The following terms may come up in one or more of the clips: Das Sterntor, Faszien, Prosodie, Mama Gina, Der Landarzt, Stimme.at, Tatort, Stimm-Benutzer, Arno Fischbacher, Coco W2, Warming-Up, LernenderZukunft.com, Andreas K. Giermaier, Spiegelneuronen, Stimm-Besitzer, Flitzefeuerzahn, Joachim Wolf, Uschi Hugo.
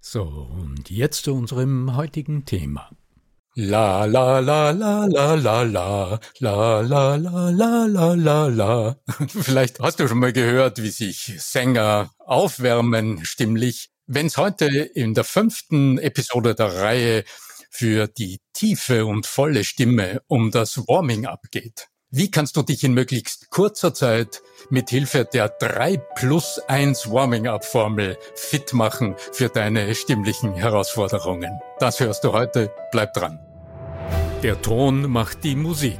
So, und jetzt zu unserem heutigen Thema. La la la la la la la la la la la la la. Vielleicht hast du schon mal gehört, wie sich Sänger aufwärmen stimmlich. Wenn es heute in der 5. Episode der Reihe für die tiefe und volle Stimme um das Warming-up geht. Wie kannst du dich in möglichst kurzer Zeit mit Hilfe der 3+1 Warming-Up-Formel fit machen für deine stimmlichen Herausforderungen? Das hörst du heute. Bleib dran. Der Ton macht die Musik.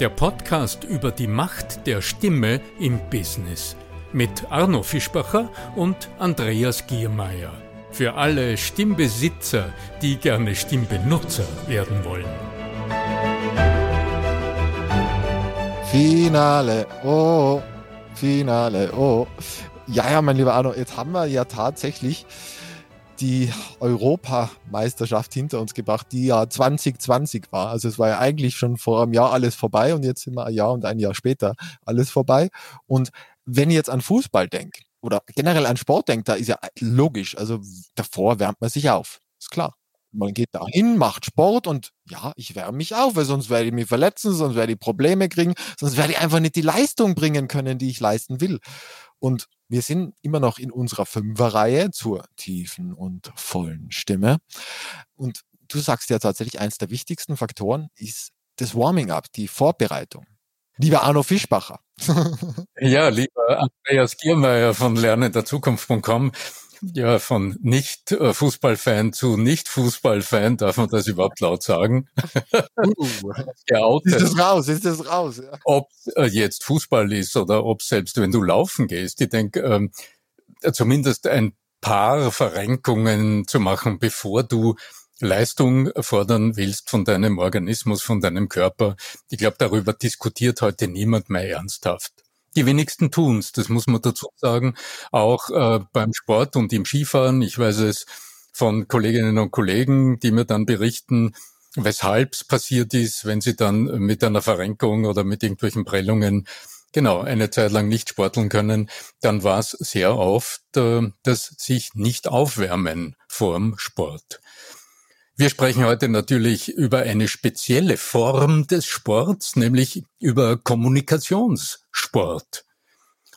Der Podcast über die Macht der Stimme im Business. Mit Arno Fischbacher und Andreas Giermaier. Für alle Stimmbesitzer, die gerne Stimmbenutzer werden wollen. Finale, oh, Finale, oh. Ja, mein lieber Arno, jetzt haben wir ja tatsächlich die Europameisterschaft hinter uns gebracht, die ja 2020 war. Also es war ja eigentlich schon vor einem Jahr alles vorbei und jetzt sind wir ein Jahr und ein Jahr später alles vorbei. Und wenn ich jetzt an Fußball denke oder generell an Sport denke, da ist ja logisch, also davor wärmt man sich auf, ist klar. Man geht da hin, macht Sport und ja, ich wärme mich auf, weil sonst werde ich mich verletzen, sonst werde ich Probleme kriegen, sonst werde ich einfach nicht die Leistung bringen können, die ich leisten will. Und wir sind immer noch in unserer 5er-Reihe zur tiefen und vollen Stimme. Und du sagst ja tatsächlich, eins der wichtigsten Faktoren ist das Warming-up, die Vorbereitung. Lieber Arno Fischbacher. Ja, lieber Andreas Giermaier von LernenderZukunft.com. Ja, von Nicht-Fußballfan zu Nicht-Fußballfan, darf man das überhaupt laut sagen? Ist das raus? Ja. Ob jetzt Fußball ist oder ob selbst wenn du laufen gehst, ich denke, zumindest ein paar Verrenkungen zu machen, bevor du Leistung fordern willst von deinem Organismus, von deinem Körper. Ich glaube, darüber diskutiert heute niemand mehr ernsthaft. Die wenigsten tun's, das muss man dazu sagen, auch beim Sport und im Skifahren. Ich weiß es von Kolleginnen und Kollegen, die mir dann berichten, weshalb's passiert ist, wenn sie dann mit einer Verrenkung oder mit irgendwelchen Prellungen eine Zeit lang nicht sporteln können. Dann war's sehr oft das sich nicht aufwärmen vorm Sport. Wir sprechen heute natürlich über eine spezielle Form des Sports, nämlich über Kommunikationssport.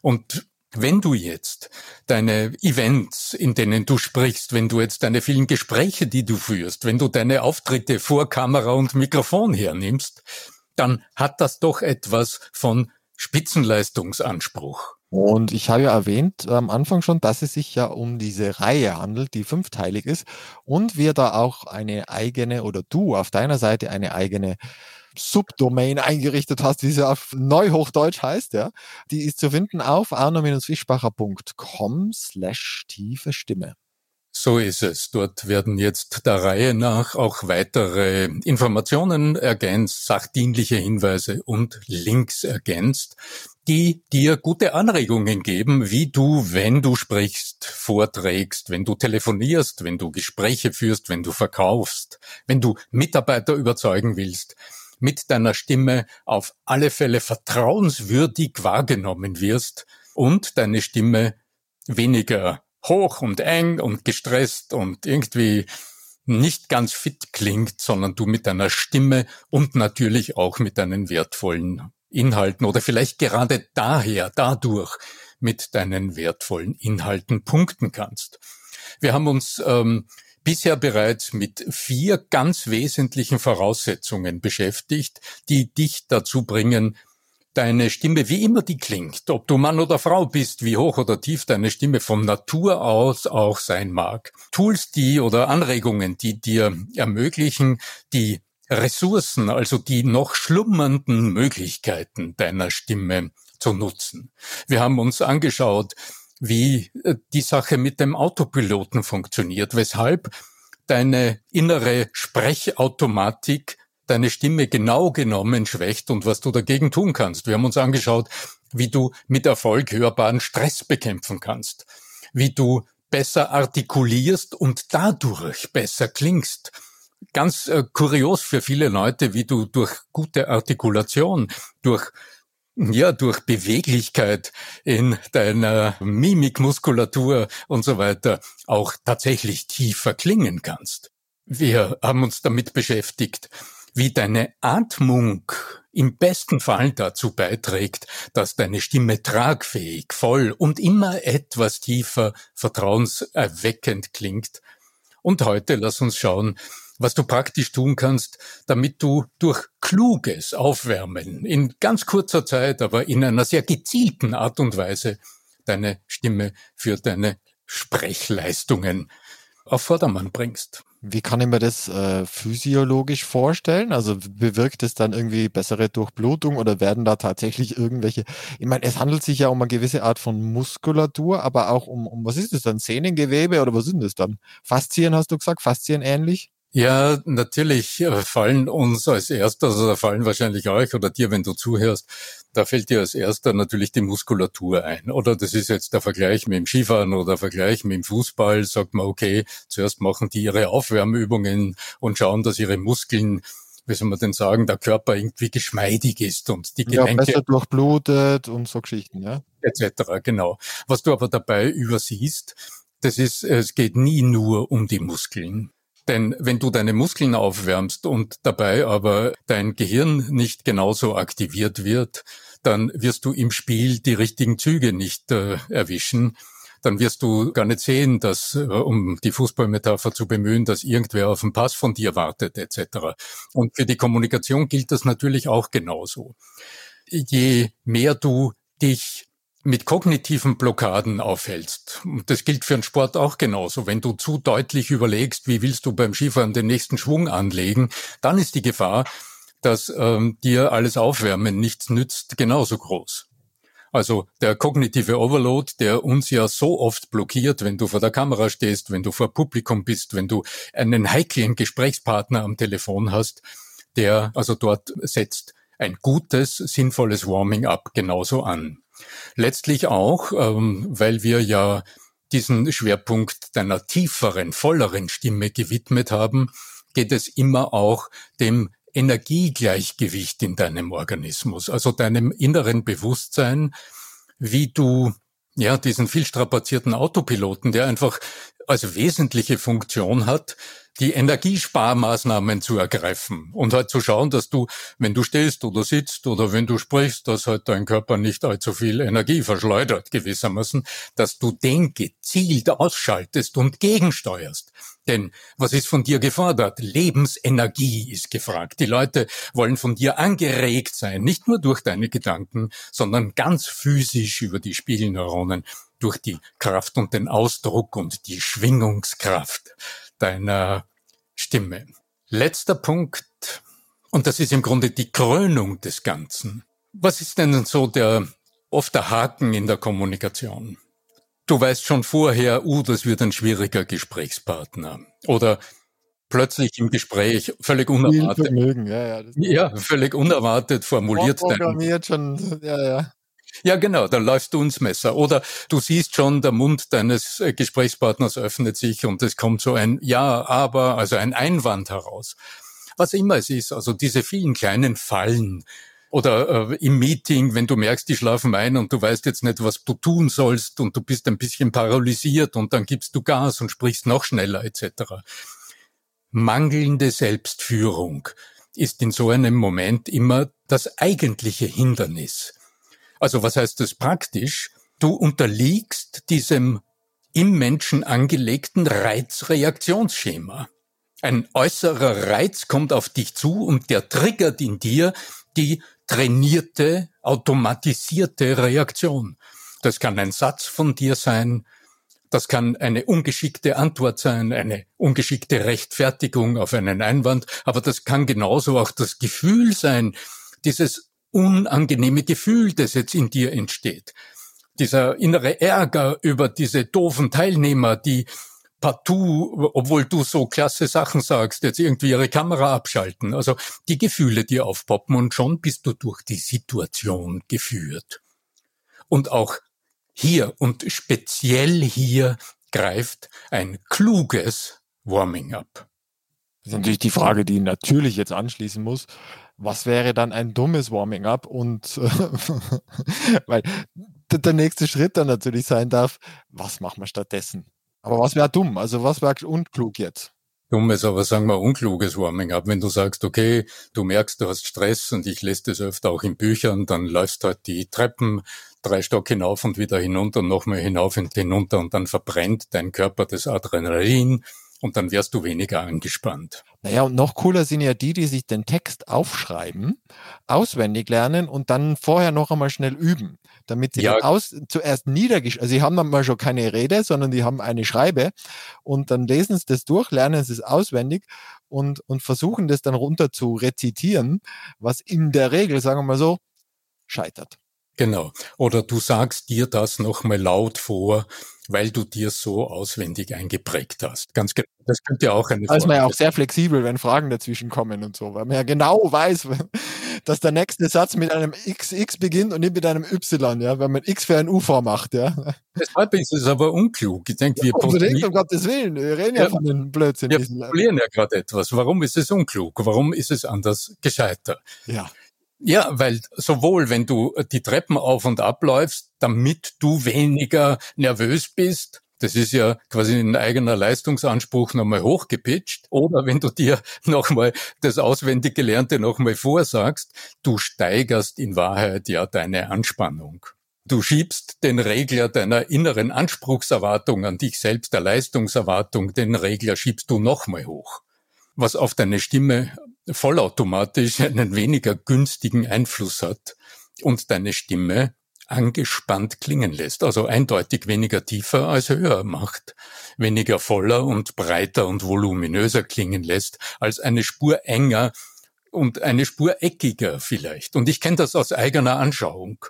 Und wenn du jetzt deine Events, in denen du sprichst, wenn du jetzt deine vielen Gespräche, die du führst, wenn du deine Auftritte vor Kamera und Mikrofon hernimmst, dann hat das doch etwas von Spitzenleistungsanspruch. Und ich habe ja erwähnt am Anfang schon, dass es sich ja um diese Reihe handelt, die 5-teilig ist und wir da auch eine eigene oder du auf deiner Seite eine eigene Subdomain eingerichtet hast, wie sie auf Neuhochdeutsch heißt, ja. Die ist zu finden auf arno-fischbacher.com/tiefe Stimme. So ist es. Dort werden jetzt der Reihe nach auch weitere Informationen ergänzt, sachdienliche Hinweise und Links ergänzt, die dir gute Anregungen geben, wie du, wenn du sprichst, vorträgst, wenn du telefonierst, wenn du Gespräche führst, wenn du verkaufst, wenn du Mitarbeiter überzeugen willst, mit deiner Stimme auf alle Fälle vertrauenswürdig wahrgenommen wirst und deine Stimme weniger hoch und eng und gestresst und irgendwie nicht ganz fit klingt, sondern du mit deiner Stimme und natürlich auch mit deinen wertvollen Inhalten oder vielleicht gerade dadurch mit deinen wertvollen Inhalten punkten kannst. Wir haben uns bisher bereits mit 4 ganz wesentlichen Voraussetzungen beschäftigt, die dich dazu bringen, deine Stimme, wie immer die klingt, ob du Mann oder Frau bist, wie hoch oder tief deine Stimme von Natur aus auch sein mag. Tools, die oder Anregungen, die dir ermöglichen, die Ressourcen, also die noch schlummernden Möglichkeiten deiner Stimme zu nutzen. Wir haben uns angeschaut, wie die Sache mit dem Autopiloten funktioniert, weshalb deine innere Sprechautomatik deine Stimme genau genommen schwächt und was du dagegen tun kannst. Wir haben uns angeschaut, wie du mit Erfolg hörbaren Stress bekämpfen kannst, wie du besser artikulierst und dadurch besser klingst. Ganz kurios für viele Leute, wie du durch gute Artikulation, durch Beweglichkeit in deiner Mimik, Muskulatur und so weiter auch tatsächlich tiefer klingen kannst. Wir haben uns damit beschäftigt, wie deine Atmung im besten Fall dazu beiträgt, dass deine Stimme tragfähig, voll und immer etwas tiefer vertrauenserweckend klingt. Und heute lass uns schauen, was du praktisch tun kannst, damit du durch kluges Aufwärmen in ganz kurzer Zeit, aber in einer sehr gezielten Art und Weise deine Stimme für deine Sprechleistungen auf Vordermann bringst. Wie kann ich mir das physiologisch vorstellen? Also bewirkt es dann irgendwie bessere Durchblutung oder werden da tatsächlich irgendwelche, ich meine, es handelt sich ja um eine gewisse Art von Muskulatur, aber auch um was ist das dann? Sehnengewebe oder was sind das dann? Faszien hast du gesagt, Faszien ähnlich? Ja, natürlich fallen uns als erstes, also da fallen wahrscheinlich euch oder dir, wenn du zuhörst, da fällt dir als erster natürlich die Muskulatur ein. Oder das ist jetzt der Vergleich mit dem Skifahren oder Vergleich mit dem Fußball, sagt man, okay, zuerst machen die ihre Aufwärmübungen und schauen, dass ihre Muskeln, wie soll man denn sagen, der Körper irgendwie geschmeidig ist und die Gelenke... Ja, besser durchblutet und so Geschichten, ja? Etc., genau. Was du aber dabei übersiehst, es geht nie nur um die Muskeln. Denn wenn du deine Muskeln aufwärmst und dabei aber dein Gehirn nicht genauso aktiviert wird, dann wirst du im Spiel die richtigen Züge nicht erwischen. Dann wirst du gar nicht sehen, dass, um die Fußballmetapher zu bemühen, dass irgendwer auf den Pass von dir wartet etc. Und für die Kommunikation gilt das natürlich auch genauso. Je mehr du dich mit kognitiven Blockaden aufhältst. Und das gilt für den Sport auch genauso. Wenn du zu deutlich überlegst, wie willst du beim Skifahren den nächsten Schwung anlegen, dann ist die Gefahr, dass dir alles Aufwärmen nichts nützt, genauso groß. Also der kognitive Overload, der uns ja so oft blockiert, wenn du vor der Kamera stehst, wenn du vor Publikum bist, wenn du einen heiklen Gesprächspartner am Telefon hast, der also dort setzt ein gutes, sinnvolles Warming-up genauso an. Letztlich auch, weil wir ja diesen Schwerpunkt deiner tieferen, volleren Stimme gewidmet haben, geht es immer auch dem Energiegleichgewicht in deinem Organismus, also deinem inneren Bewusstsein, wie du diesen viel strapazierten Autopiloten, der einfach als wesentliche Funktion hat, die Energiesparmaßnahmen zu ergreifen und halt zu schauen, dass du, wenn du stehst oder sitzt oder wenn du sprichst, dass halt dein Körper nicht allzu viel Energie verschleudert gewissermaßen, dass du den gezielt ausschaltest und gegensteuerst. Denn was ist von dir gefordert? Lebensenergie ist gefragt. Die Leute wollen von dir angeregt sein, nicht nur durch deine Gedanken, sondern ganz physisch über die Spiegelneuronen, durch die Kraft und den Ausdruck und die Schwingungskraft deiner Stimme. Letzter Punkt, und das ist im Grunde die Krönung des Ganzen. Was ist denn so der Haken in der Kommunikation? Du weißt schon vorher, das wird ein schwieriger Gesprächspartner. Oder plötzlich im Gespräch völlig unerwartet. Völlig unerwartet formuliert. Vorprogrammiert schon, ja. Ja, genau, dann läufst du ins Messer. Oder du siehst schon, der Mund deines Gesprächspartners öffnet sich und es kommt so ein Ja, aber, also ein Einwand heraus. Was immer es ist, also diese vielen kleinen Fallen, Oder im Meeting, wenn du merkst, die schlafen ein und du weißt jetzt nicht, was du tun sollst und du bist ein bisschen paralysiert und dann gibst du Gas und sprichst noch schneller etc. Mangelnde Selbstführung ist in so einem Moment immer das eigentliche Hindernis. Also was heißt das praktisch? Du unterliegst diesem im Menschen angelegten Reizreaktionsschema. Ein äußerer Reiz kommt auf dich zu und der triggert in dir die trainierte, automatisierte Reaktion. Das kann ein Satz von dir sein, das kann eine ungeschickte Antwort sein, eine ungeschickte Rechtfertigung auf einen Einwand, aber das kann genauso auch das Gefühl sein, dieses unangenehme Gefühl, das jetzt in dir entsteht. Dieser innere Ärger über diese doofen Teilnehmer, die partout, obwohl du so klasse Sachen sagst, jetzt irgendwie ihre Kamera abschalten. Also die Gefühle, die aufpoppen und schon bist du durch die Situation geführt. Und auch hier und speziell hier greift ein kluges Warming-up. Das ist natürlich die Frage, die natürlich jetzt anschließen muss. Was wäre dann ein dummes Warming-up? Und weil der nächste Schritt dann natürlich sein darf, was machen wir stattdessen? Aber was wäre dumm? Also was wäre unklug jetzt? Dummes, aber sagen wir unkluges Warming-up. Wenn du sagst, okay, du merkst, du hast Stress und ich lese das öfter auch in Büchern, dann läufst halt die Treppen 3 Stock hinauf und wieder hinunter und nochmal hinauf und hinunter und dann verbrennt dein Körper das Adrenalin. Und dann wärst du weniger angespannt. Naja, und noch cooler sind ja die sich den Text aufschreiben, auswendig lernen und dann vorher noch einmal schnell üben, damit sie zuerst niedergeschrieben, also sie haben dann mal schon keine Rede, sondern die haben eine Schreibe und dann lesen sie das durch, lernen sie es auswendig und versuchen das dann runter zu rezitieren, was in der Regel, sagen wir mal so, scheitert. Genau. Oder du sagst dir das nochmal laut vor, weil du dir so auswendig eingeprägt hast. Ganz genau. Das könnte ja auch eine Frage sein. Da ist man ja auch sehr flexibel, wenn Fragen dazwischen kommen und so, weil man ja genau weiß, dass der nächste Satz mit einem XX beginnt und nicht mit einem Y, ja, weil man X für ein UV macht, ja. Deshalb ist es aber unklug. Ich denke, um Gottes Willen, wir reden ja von den Blödsinn. Wir probieren ja gerade etwas. Warum ist es unklug? Warum ist es anders gescheiter? Ja. Ja, weil sowohl, wenn du die Treppen auf und ab läufst, damit du weniger nervös bist, das ist ja quasi ein eigener Leistungsanspruch nochmal hochgepitcht, oder wenn du dir nochmal das auswendig Gelernte nochmal vorsagst, du steigerst in Wahrheit ja deine Anspannung. Du schiebst den Regler deiner inneren Anspruchserwartung an dich selbst, der Leistungserwartung, den Regler schiebst du nochmal hoch, was auf deine Stimme vollautomatisch einen weniger günstigen Einfluss hat und deine Stimme angespannt klingen lässt, also eindeutig weniger tiefer als höher macht, weniger voller und breiter und voluminöser klingen lässt, als eine Spur enger und eine Spur eckiger vielleicht. Und ich kenne das aus eigener Anschauung,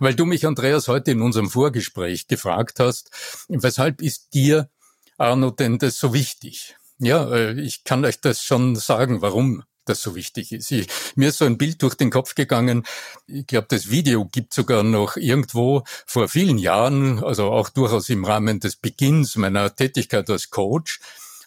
weil du mich, Andreas, heute in unserem Vorgespräch gefragt hast, weshalb ist dir, Arno, denn das so wichtig? Ja, ich kann euch das schon sagen, warum das so wichtig ist. Mir ist so ein Bild durch den Kopf gegangen. Ich glaube, das Video gibt sogar noch irgendwo vor vielen Jahren, also auch durchaus im Rahmen des Beginns meiner Tätigkeit als Coach,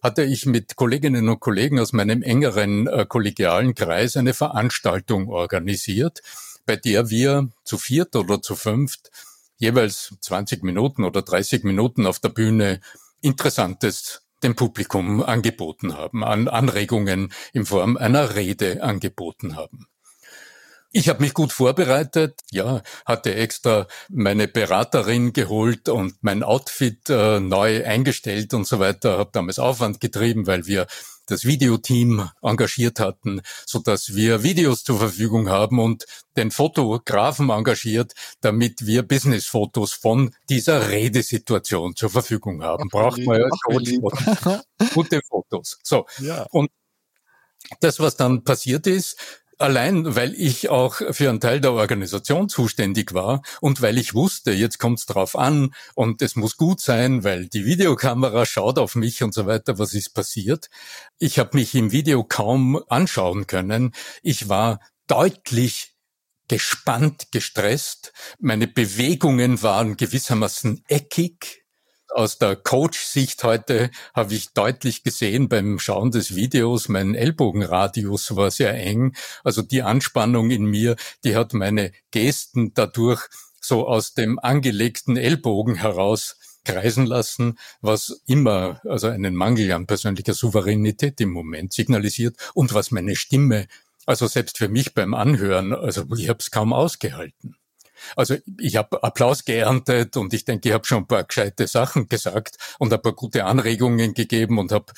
hatte ich mit Kolleginnen und Kollegen aus meinem engeren kollegialen Kreis eine Veranstaltung organisiert, bei der wir zu viert oder zu fünft jeweils 20 Minuten oder 30 Minuten auf der Bühne Interessantes dem Publikum angeboten haben, an Anregungen in Form einer Rede angeboten haben. Ich habe mich gut vorbereitet, hatte extra meine Beraterin geholt und mein Outfit neu eingestellt und so weiter, habe damals Aufwand getrieben, weil wir das Videoteam engagiert hatten, so dass wir Videos zur Verfügung haben und den Fotografen engagiert, damit wir Businessfotos von dieser Redesituation zur Verfügung haben. Braucht man ja schon gute Fotos. So. Ja. Und das, was dann passiert ist, allein, weil ich auch für einen Teil der Organisation zuständig war und weil ich wusste, jetzt kommt's drauf an und es muss gut sein, weil die Videokamera schaut auf mich und so weiter, was ist passiert. Ich habe mich im Video kaum anschauen können. Ich war deutlich gespannt, gestresst. Meine Bewegungen waren gewissermaßen eckig. aus der Coach-Sicht heute habe ich deutlich gesehen beim Schauen des Videos, mein Ellbogenradius war sehr eng. Also die Anspannung in mir, die hat meine Gesten dadurch so aus dem angelegten Ellbogen heraus kreisen lassen, was immer also einen Mangel an persönlicher Souveränität im Moment signalisiert und was meine Stimme, also selbst für mich beim Anhören, also ich habe es kaum ausgehalten. Also ich habe Applaus geerntet und ich denke, ich habe schon ein paar gescheite Sachen gesagt und ein paar gute Anregungen gegeben und habe,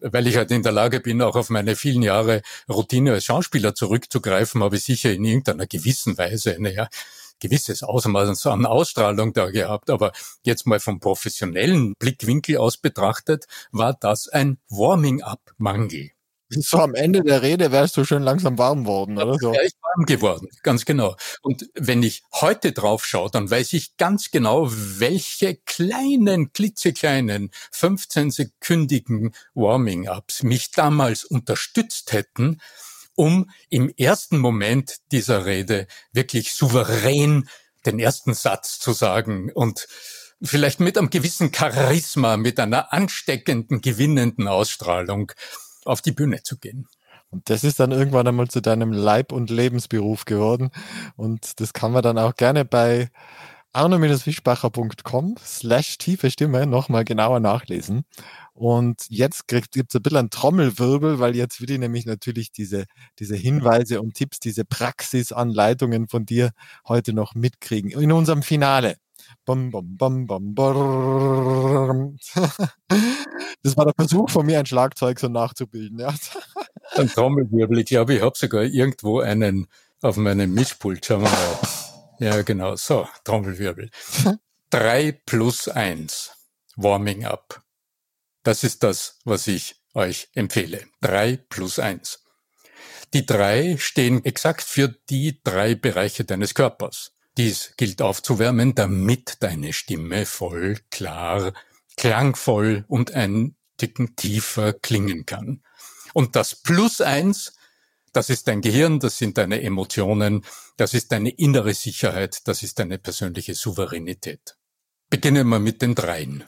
weil ich halt in der Lage bin, auch auf meine vielen Jahre Routine als Schauspieler zurückzugreifen, habe ich sicher in irgendeiner gewissen Weise eine gewisses Ausmaß an Ausstrahlung da gehabt. Aber jetzt mal vom professionellen Blickwinkel aus betrachtet, war das ein Warming-up-Mangel. So am Ende der Rede wärst du schön langsam warm worden, oder so? Ja, ich bin warm geworden, ganz genau. Und wenn ich heute drauf schaue, dann weiß ich ganz genau, welche kleinen, klitzekleinen, 15-sekündigen Warming-Ups mich damals unterstützt hätten, um im ersten Moment dieser Rede wirklich souverän den ersten Satz zu sagen und vielleicht mit einem gewissen Charisma, mit einer ansteckenden, gewinnenden Ausstrahlung auf die Bühne zu gehen. Und das ist dann irgendwann einmal zu deinem Leib- und Lebensberuf geworden. Und das kann man dann auch gerne bei arno-fischbacher.com/tiefe Stimme nochmal genauer nachlesen. Und jetzt gibt's ein bisschen einen Trommelwirbel, weil jetzt will ich nämlich natürlich diese Hinweise und Tipps, diese Praxisanleitungen von dir heute noch mitkriegen. In unserem Finale. Bum, bum, bum, bum, brrrr. Das war der Versuch von mir, ein Schlagzeug so nachzubilden. Ja. Ein Trommelwirbel. Ich glaube, ich habe sogar irgendwo einen auf meinem Mischpult. Schauen wir mal. Ja, genau. So, Trommelwirbel. 3+1. Warming up. Das ist das, was ich euch empfehle. 3+1. Die 3 stehen exakt für die 3 Bereiche deines Körpers. Dies gilt aufzuwärmen, damit deine Stimme voll, klar, klangvoll und einen Ticken tiefer klingen kann. Und das +1, das ist dein Gehirn, das sind deine Emotionen, das ist deine innere Sicherheit, das ist deine persönliche Souveränität. Beginnen wir mit den 3.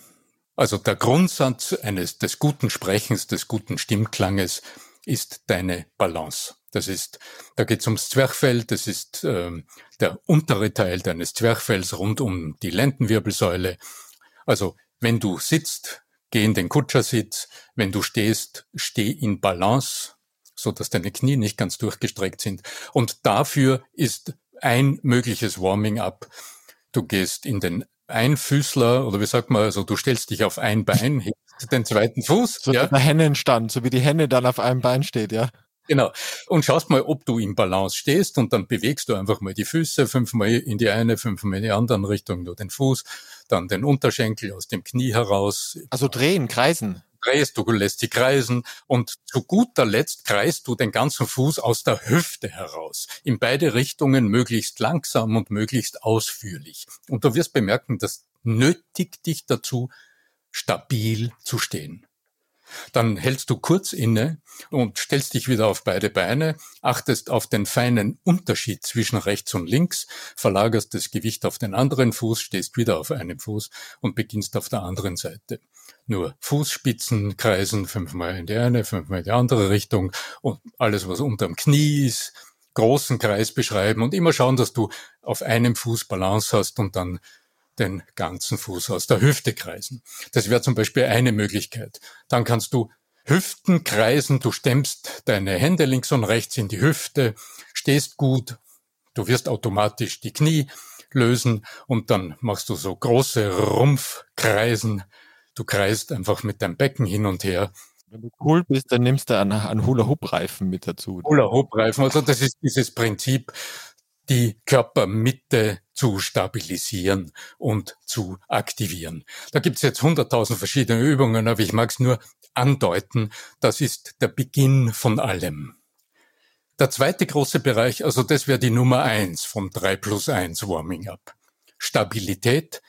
Also der Grundsatz des guten Sprechens, des guten Stimmklanges ist deine Balance. Das ist, da geht's ums Zwerchfell, das ist der untere Teil deines Zwerchfells rund um die Lendenwirbelsäule. Also wenn du sitzt, geh in den Kutschersitz, wenn du stehst, steh in Balance, so dass deine Knie nicht ganz durchgestreckt sind. Und dafür ist ein mögliches Warming-up. Du gehst in den Einfüßler, oder wie sagt man, also du stellst dich auf ein Bein, hebst den zweiten Fuß. So ja. Der Hennenstand, so wie die Henne dann auf einem Bein steht, ja. Genau. Und schaust mal, ob du im Balance stehst und dann bewegst du einfach mal die Füße, 5-mal in die eine, 5-mal in die andere Richtung, nur den Fuß, dann den Unterschenkel aus dem Knie heraus. Also drehen, kreisen. Drehst, du lässt sie kreisen und zu guter Letzt kreist du den ganzen Fuß aus der Hüfte heraus. In beide Richtungen möglichst langsam und möglichst ausführlich. Und du wirst bemerken, das nötigt dich dazu, stabil zu stehen. Dann hältst du kurz inne und stellst dich wieder auf beide Beine, achtest auf den feinen Unterschied zwischen rechts und links, verlagerst das Gewicht auf den anderen Fuß, stehst wieder auf einem Fuß und beginnst auf der anderen Seite. Nur Fußspitzen kreisen, 5-mal in die eine, 5-mal in die andere Richtung und alles, was unterm Knie ist, großen Kreis beschreiben und immer schauen, dass du auf einem Fuß Balance hast und dann den ganzen Fuß aus der Hüfte kreisen. Das wäre zum Beispiel eine Möglichkeit. Dann kannst du Hüften kreisen, du stemmst deine Hände links und rechts in die Hüfte, stehst gut, du wirst automatisch die Knie lösen und dann machst du so große Rumpfkreisen. Du kreist einfach mit deinem Becken hin und her. Wenn du cool bist, dann nimmst du einen Hula-Hoop-Reifen mit dazu. Hula-Hoop-Reifen, also das ist dieses Prinzip, die Körpermitte zu stabilisieren und zu aktivieren. Da gibt's jetzt 100.000 verschiedene Übungen, aber ich mag es nur andeuten. Das ist der Beginn von allem. Der zweite große Bereich, also das wäre die Nummer 1 vom 3+1 Warming-up. Stabilität,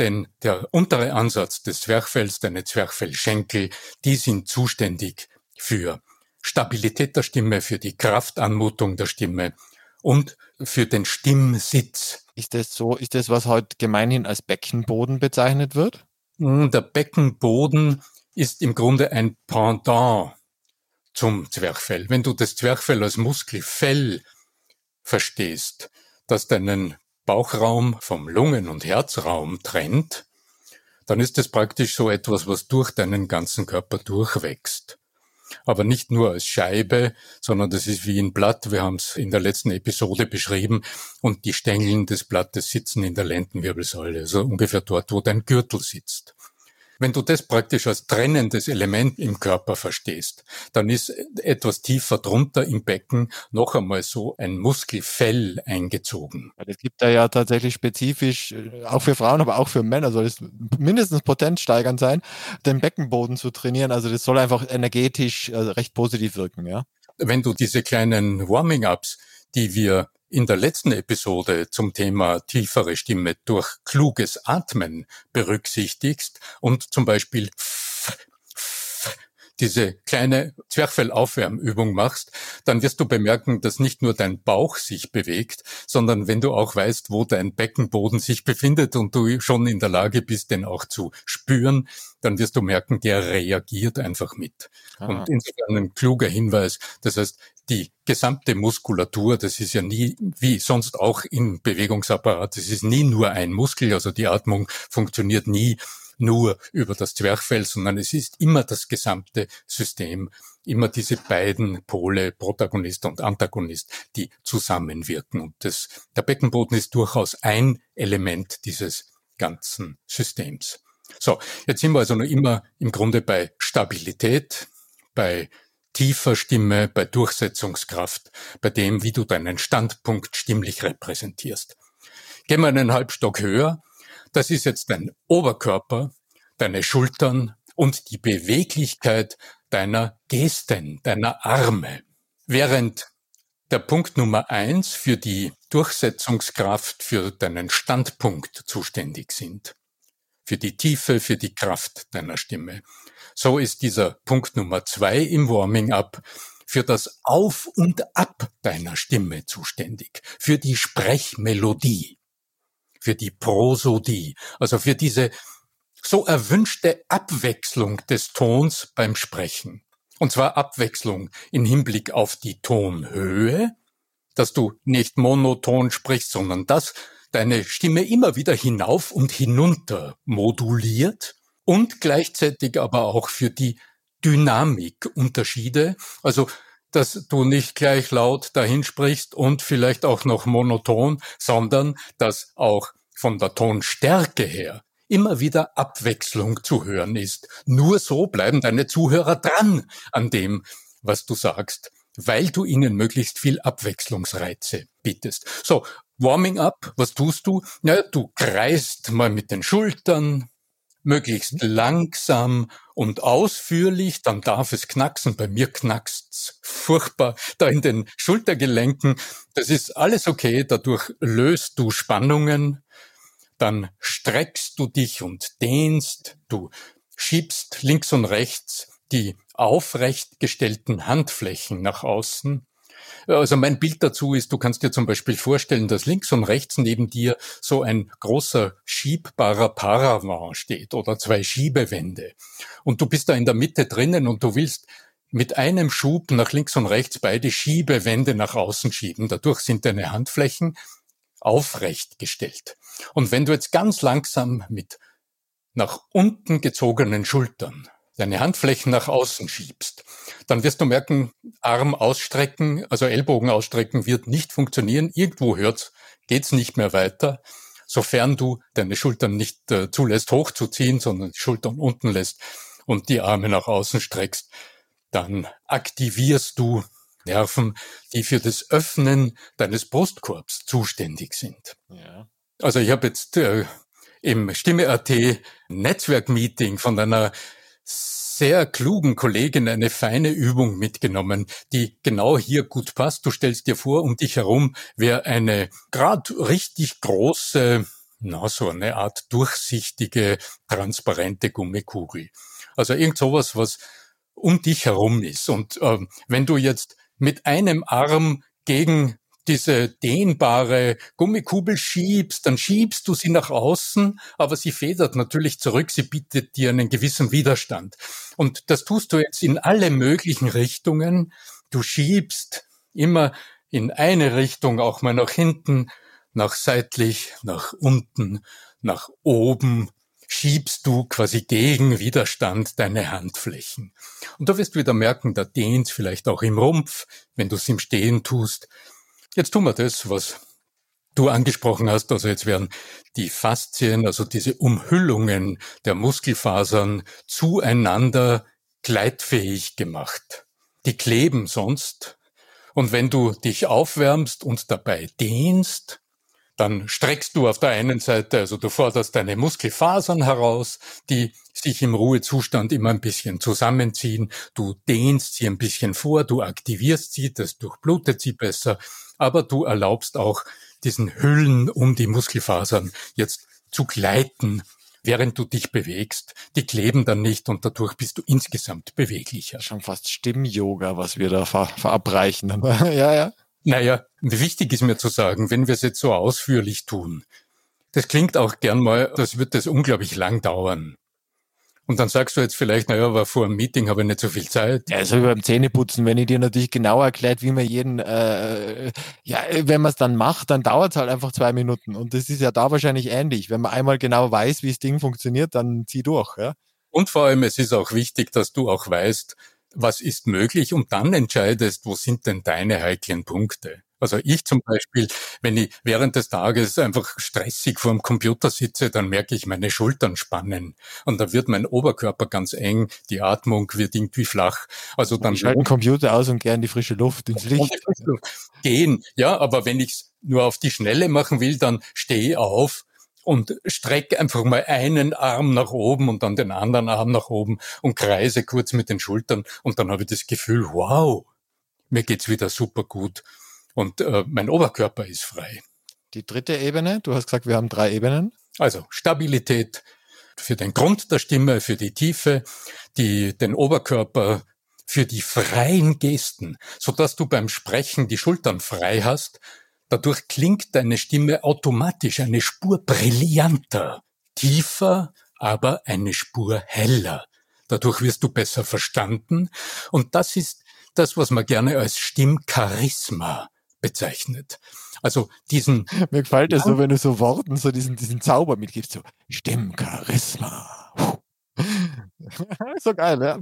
denn der untere Ansatz des Zwerchfells, deine Zwerchfellschenkel, die sind zuständig für Stabilität der Stimme, für die Kraftanmutung der Stimme, und für den Stimmsitz. Ist das so, was heute gemeinhin als Beckenboden bezeichnet wird? Der Beckenboden ist im Grunde ein Pendant zum Zwerchfell. Wenn du das Zwerchfell als Muskelfell verstehst, das deinen Bauchraum vom Lungen- und Herzraum trennt, dann ist es praktisch so etwas, was durch deinen ganzen Körper durchwächst. Aber nicht nur als Scheibe, sondern das ist wie ein Blatt. Wir haben es in der letzten Episode beschrieben. Und die Stängeln des Blattes sitzen in der Lendenwirbelsäule, also ungefähr dort, wo dein Gürtel sitzt. Wenn du das praktisch als trennendes Element im Körper verstehst, dann ist etwas tiefer drunter im Becken noch einmal so ein Muskelfell eingezogen. Es gibt da ja tatsächlich spezifisch, auch für Frauen, aber auch für Männer soll es mindestens potenzsteigernd sein, den Beckenboden zu trainieren. Also das soll einfach energetisch recht positiv wirken, ja? Wenn du diese kleinen Warming-Ups, die wir in der letzten Episode zum Thema tiefere Stimme durch kluges Atmen berücksichtigst und zum Beispiel diese kleine Zwerchfellaufwärmübung machst, dann wirst du bemerken, dass nicht nur dein Bauch sich bewegt, sondern wenn du auch weißt, wo dein Beckenboden sich befindet und du schon in der Lage bist, den auch zu spüren, dann wirst du merken, der reagiert einfach mit. Und insofern ein kluger Hinweis. Das heißt, die gesamte Muskulatur, das ist ja nie, wie sonst auch im Bewegungsapparat, das ist nie nur ein Muskel, also die Atmung funktioniert nie nur über das Zwerchfell, sondern es ist immer das gesamte System, immer diese beiden Pole, Protagonist und Antagonist, die zusammenwirken. Und der Beckenboden ist durchaus ein Element dieses ganzen Systems. So, jetzt sind wir also noch immer im Grunde bei Stabilität, bei tiefer Stimme, bei Durchsetzungskraft, bei dem, wie du deinen Standpunkt stimmlich repräsentierst. Gehen wir einen Halbstock höher. Das ist jetzt dein Oberkörper, deine Schultern und die Beweglichkeit deiner Gesten, deiner Arme. Während der Punkt Nummer 1 für die Durchsetzungskraft, für deinen Standpunkt zuständig sind, für die Tiefe, für die Kraft deiner Stimme. So ist dieser Punkt Nummer 2 im Warming-Up für das Auf und Ab deiner Stimme zuständig, für die Sprechmelodie, für die Prosodie, also für diese so erwünschte Abwechslung des Tons beim Sprechen. Und zwar Abwechslung im Hinblick auf die Tonhöhe, dass du nicht monoton sprichst, sondern dass deine Stimme immer wieder hinauf und hinunter moduliert, und gleichzeitig aber auch für die Dynamikunterschiede, also dass du nicht gleich laut dahin sprichst und vielleicht auch noch monoton, sondern dass auch von der Tonstärke her immer wieder Abwechslung zu hören ist. Nur so bleiben deine Zuhörer dran an dem, was du sagst, weil du ihnen möglichst viel Abwechslungsreize bietest. So, Warming Up, was tust du? Na, du kreist mal mit den Schultern, möglichst langsam und ausführlich, dann darf es knacksen. Bei mir knackst's furchtbar da in den Schultergelenken. Das ist alles okay, dadurch löst du Spannungen, dann streckst du dich und dehnst, du schiebst links und rechts die aufrecht gestellten Handflächen nach außen. Also mein Bild dazu ist, du kannst dir zum Beispiel vorstellen, dass links und rechts neben dir so ein großer schiebbarer Paravent steht oder zwei Schiebewände. Und du bist da in der Mitte drinnen und du willst mit einem Schub nach links und rechts beide Schiebewände nach außen schieben. Dadurch sind deine Handflächen aufrecht gestellt. Und wenn du jetzt ganz langsam mit nach unten gezogenen Schultern deine Handflächen nach außen schiebst, dann wirst du merken, Arm ausstrecken, also Ellbogen ausstrecken wird nicht funktionieren. Irgendwo hört's, geht's nicht mehr weiter, sofern du deine Schultern nicht zulässt, hochzuziehen, sondern die Schultern unten lässt und die Arme nach außen streckst. Dann aktivierst du Nerven, die für das Öffnen deines Brustkorbs zuständig sind. Ja. Also ich habe jetzt im Stimme.at Netzwerkmeeting von einer sehr klugen Kollegin eine feine Übung mitgenommen, die genau hier gut passt. Du stellst dir vor, um dich herum wäre eine gerade richtig große, so eine Art durchsichtige, transparente Gummikugel. Also irgend sowas, was um dich herum ist. Und wenn du jetzt mit einem Arm gegen diese dehnbare Gummikugel schiebst, dann schiebst du sie nach außen, aber sie federt natürlich zurück, sie bietet dir einen gewissen Widerstand. Und das tust du jetzt in alle möglichen Richtungen. Du schiebst immer in eine Richtung, auch mal nach hinten, nach seitlich, nach unten, nach oben, schiebst du quasi gegen Widerstand deine Handflächen. Und da wirst du wieder merken, da dehnt's vielleicht auch im Rumpf, wenn du es im Stehen tust. Jetzt tun wir das, was du angesprochen hast. Also jetzt werden die Faszien, also diese Umhüllungen der Muskelfasern zueinander gleitfähig gemacht. Die kleben sonst. Und wenn du dich aufwärmst und dabei dehnst, dann streckst du auf der einen Seite, also du forderst deine Muskelfasern heraus, die sich im Ruhezustand immer ein bisschen zusammenziehen. Du dehnst sie ein bisschen vor, du aktivierst sie, das durchblutet sie besser, aber du erlaubst auch diesen Hüllen um die Muskelfasern jetzt zu gleiten, während du dich bewegst. Die kleben dann nicht und dadurch bist du insgesamt beweglicher. Schon fast Stimm-Yoga, was wir da verabreichen. Ja, ja. Naja, wichtig ist mir zu sagen, wenn wir es jetzt so ausführlich tun, das klingt auch gern mal, das wird das unglaublich lang dauern. Und dann sagst du jetzt vielleicht, naja, war vor einem Meeting, habe ich nicht so viel Zeit. Ja, so wie beim Zähneputzen, wenn ich dir natürlich genau erklärt, wie man jeden, wenn man es dann macht, dann dauert es halt einfach 2 Minuten. Und das ist ja da wahrscheinlich ähnlich. Wenn man einmal genau weiß, wie das Ding funktioniert, dann zieh durch. Ja? Und vor allem, es ist auch wichtig, dass du auch weißt, was ist möglich und dann entscheidest, wo sind denn deine heiklen Punkte. Also ich zum Beispiel, wenn ich während des Tages einfach stressig vor dem Computer sitze, dann merke ich, meine Schultern spannen und dann wird mein Oberkörper ganz eng, die Atmung wird irgendwie flach. Also dann schalte den Computer aus und gehe in die frische Luft, ins Licht. Gehen, ja, aber wenn ich es nur auf die Schnelle machen will, dann stehe auf und strecke einfach mal einen Arm nach oben und dann den anderen Arm nach oben und kreise kurz mit den Schultern und dann habe ich das Gefühl, wow, mir geht's wieder super gut und mein Oberkörper ist frei. Die dritte Ebene, du hast gesagt, wir haben 3 Ebenen. Also Stabilität für den Grund der Stimme, für die Tiefe, den Oberkörper, für die freien Gesten, sodass du beim Sprechen die Schultern frei hast. Dadurch klingt deine Stimme automatisch eine Spur brillanter, tiefer, aber eine Spur heller. Dadurch wirst du besser verstanden. Und das ist das, was man gerne als Stimmcharisma bezeichnet. Also diesen... Mir gefällt es so, wenn du so Worten, so diesen Zauber mitgibst, so Stimmcharisma. So geil, ja.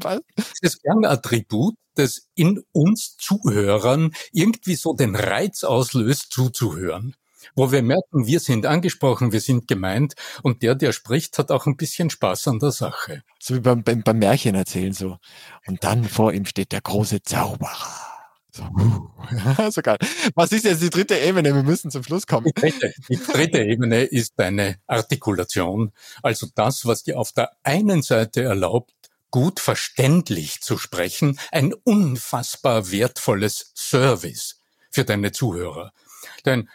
Das Kernattribut, das in uns Zuhörern irgendwie so den Reiz auslöst, zuzuhören. Wo wir merken, wir sind angesprochen, wir sind gemeint und der spricht, hat auch ein bisschen Spaß an der Sache. So wie beim Märchen erzählen so. Und dann vor ihm steht der große Zauberer. So, so geil. Was ist jetzt die dritte Ebene? Wir müssen zum Schluss kommen. Die dritte Ebene ist deine Artikulation. Also das, was dir auf der einen Seite erlaubt, gut verständlich zu sprechen. Ein unfassbar wertvolles Service für deine Zuhörer. Denn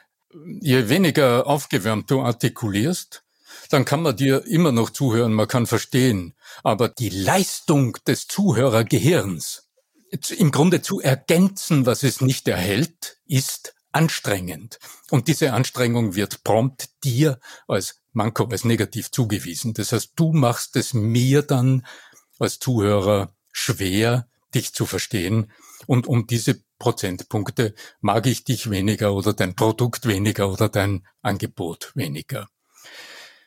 je weniger aufgewärmt du artikulierst, dann kann man dir immer noch zuhören, man kann verstehen. Aber die Leistung des Zuhörergehirns im Grunde zu ergänzen, was es nicht erhält, ist anstrengend. Und diese Anstrengung wird prompt dir als Manko, als negativ zugewiesen. Das heißt, du machst es mir dann als Zuhörer schwer, dich zu verstehen. Und um diese Prozentpunkte mag ich dich weniger oder dein Produkt weniger oder dein Angebot weniger.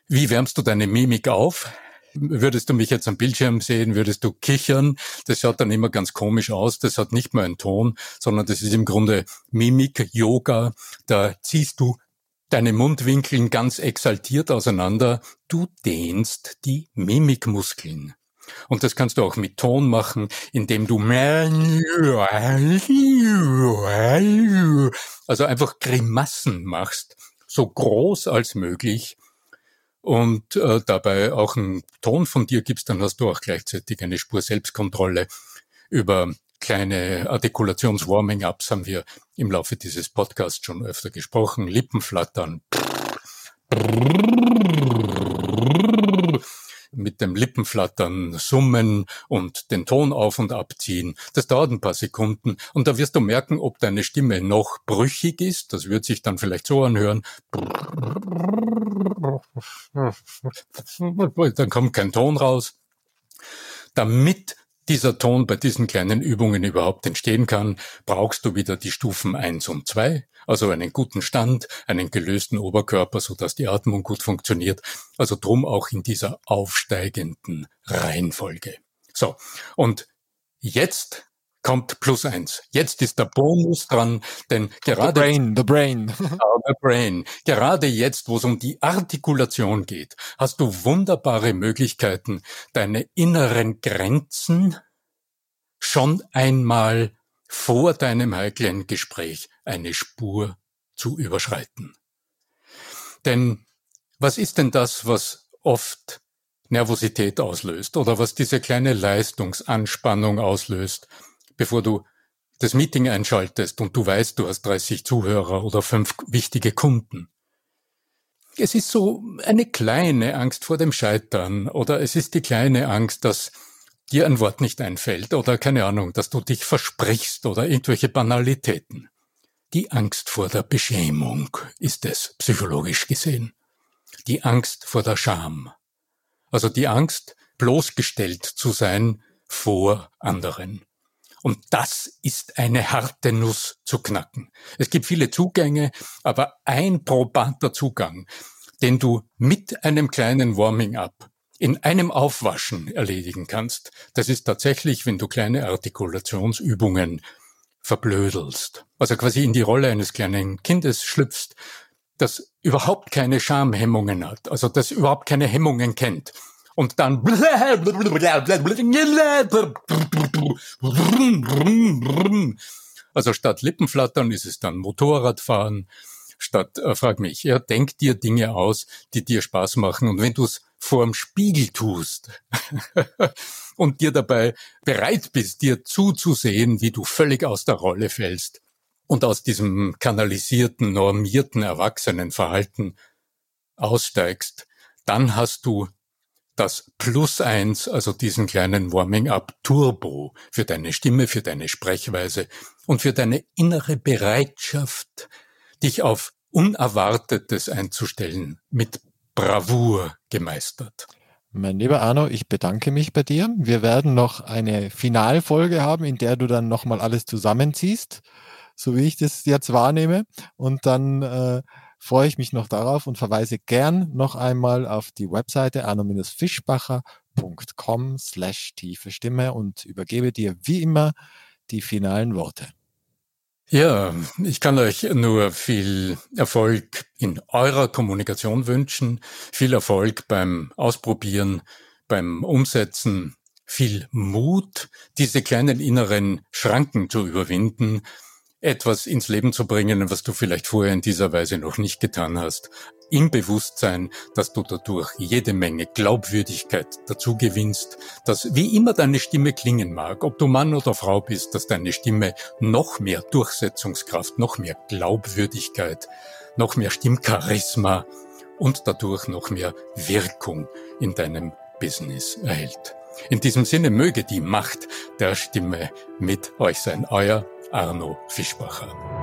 Wie wärmst du deine Mimik auf? Würdest du mich jetzt am Bildschirm sehen, würdest du kichern? Das schaut dann immer ganz komisch aus. Das hat nicht mehr einen Ton, sondern das ist im Grunde Mimik-Yoga. Da ziehst du deine Mundwinkeln ganz exaltiert auseinander. Du dehnst die Mimikmuskeln. Und das kannst du auch mit Ton machen, indem du also einfach Grimassen machst, so groß als möglich. Und dabei auch einen Ton von dir gibst, dann hast du auch gleichzeitig eine Spur Selbstkontrolle. Über kleine Artikulations-Warming-Ups haben wir im Laufe dieses Podcasts schon öfter gesprochen. Lippenflattern. mit dem Lippenflattern, Summen und den Ton auf- und abziehen. Das dauert ein paar Sekunden und da wirst du merken, ob deine Stimme noch brüchig ist. Das wird sich dann vielleicht so anhören. Dann kommt kein Ton raus. Damit dieser Ton bei diesen kleinen Übungen überhaupt entstehen kann, brauchst du wieder die Stufen 1 und 2, also einen guten Stand, einen gelösten Oberkörper, sodass die Atmung gut funktioniert. Also drum auch in dieser aufsteigenden Reihenfolge. So, und jetzt kommt plus 1. Jetzt ist der Bonus dran, denn gerade gerade jetzt, wo es um die Artikulation geht, hast du wunderbare Möglichkeiten, deine inneren Grenzen schon einmal vor deinem heiklen Gespräch eine Spur zu überschreiten. Denn was ist denn das, was oft Nervosität auslöst oder was diese kleine Leistungsanspannung auslöst? Bevor du das Meeting einschaltest und du weißt, du hast 30 Zuhörer oder 5 wichtige Kunden. Es ist so eine kleine Angst vor dem Scheitern oder es ist die kleine Angst, dass dir ein Wort nicht einfällt oder keine Ahnung, dass du dich versprichst oder irgendwelche Banalitäten. Die Angst vor der Beschämung ist es, psychologisch gesehen. Die Angst vor der Scham. Also die Angst, bloßgestellt zu sein vor anderen. Und das ist eine harte Nuss zu knacken. Es gibt viele Zugänge, aber ein probater Zugang, den du mit einem kleinen Warming-up in einem Aufwaschen erledigen kannst, das ist tatsächlich, wenn du kleine Artikulationsübungen verblödelst. Also quasi in die Rolle eines kleinen Kindes schlüpfst, das überhaupt keine Schamhemmungen hat, also das überhaupt keine Hemmungen kennt. Und dann also statt Lippenflattern ist es dann Motorradfahren, statt, denk dir Dinge aus, die dir Spaß machen. Und wenn du es vorm Spiegel tust und dir dabei bereit bist, dir zuzusehen, wie du völlig aus der Rolle fällst und aus diesem kanalisierten, normierten Erwachsenenverhalten aussteigst, dann hast du das Plus 1, also diesen kleinen Warming-up-Turbo für deine Stimme, für deine Sprechweise und für deine innere Bereitschaft, dich auf Unerwartetes einzustellen, mit Bravour gemeistert. Mein lieber Arno, ich bedanke mich bei dir. Wir werden noch eine Finalfolge haben, in der du dann nochmal alles zusammenziehst, so wie ich das jetzt wahrnehme. Und dann freue ich mich noch darauf und verweise gern noch einmal auf die Webseite arno-fischbacher.com/tiefe Stimme und übergebe dir wie immer die finalen Worte. Ja, ich kann euch nur viel Erfolg in eurer Kommunikation wünschen, viel Erfolg beim Ausprobieren, beim Umsetzen, viel Mut, diese kleinen inneren Schranken zu überwinden, etwas ins Leben zu bringen, was du vielleicht vorher in dieser Weise noch nicht getan hast, im Bewusstsein, dass du dadurch jede Menge Glaubwürdigkeit dazu gewinnst, dass wie immer deine Stimme klingen mag, ob du Mann oder Frau bist, dass deine Stimme noch mehr Durchsetzungskraft, noch mehr Glaubwürdigkeit, noch mehr Stimmcharisma und dadurch noch mehr Wirkung in deinem Business erhält. In diesem Sinne möge die Macht der Stimme mit euch sein. Euer Arno Fischbacher.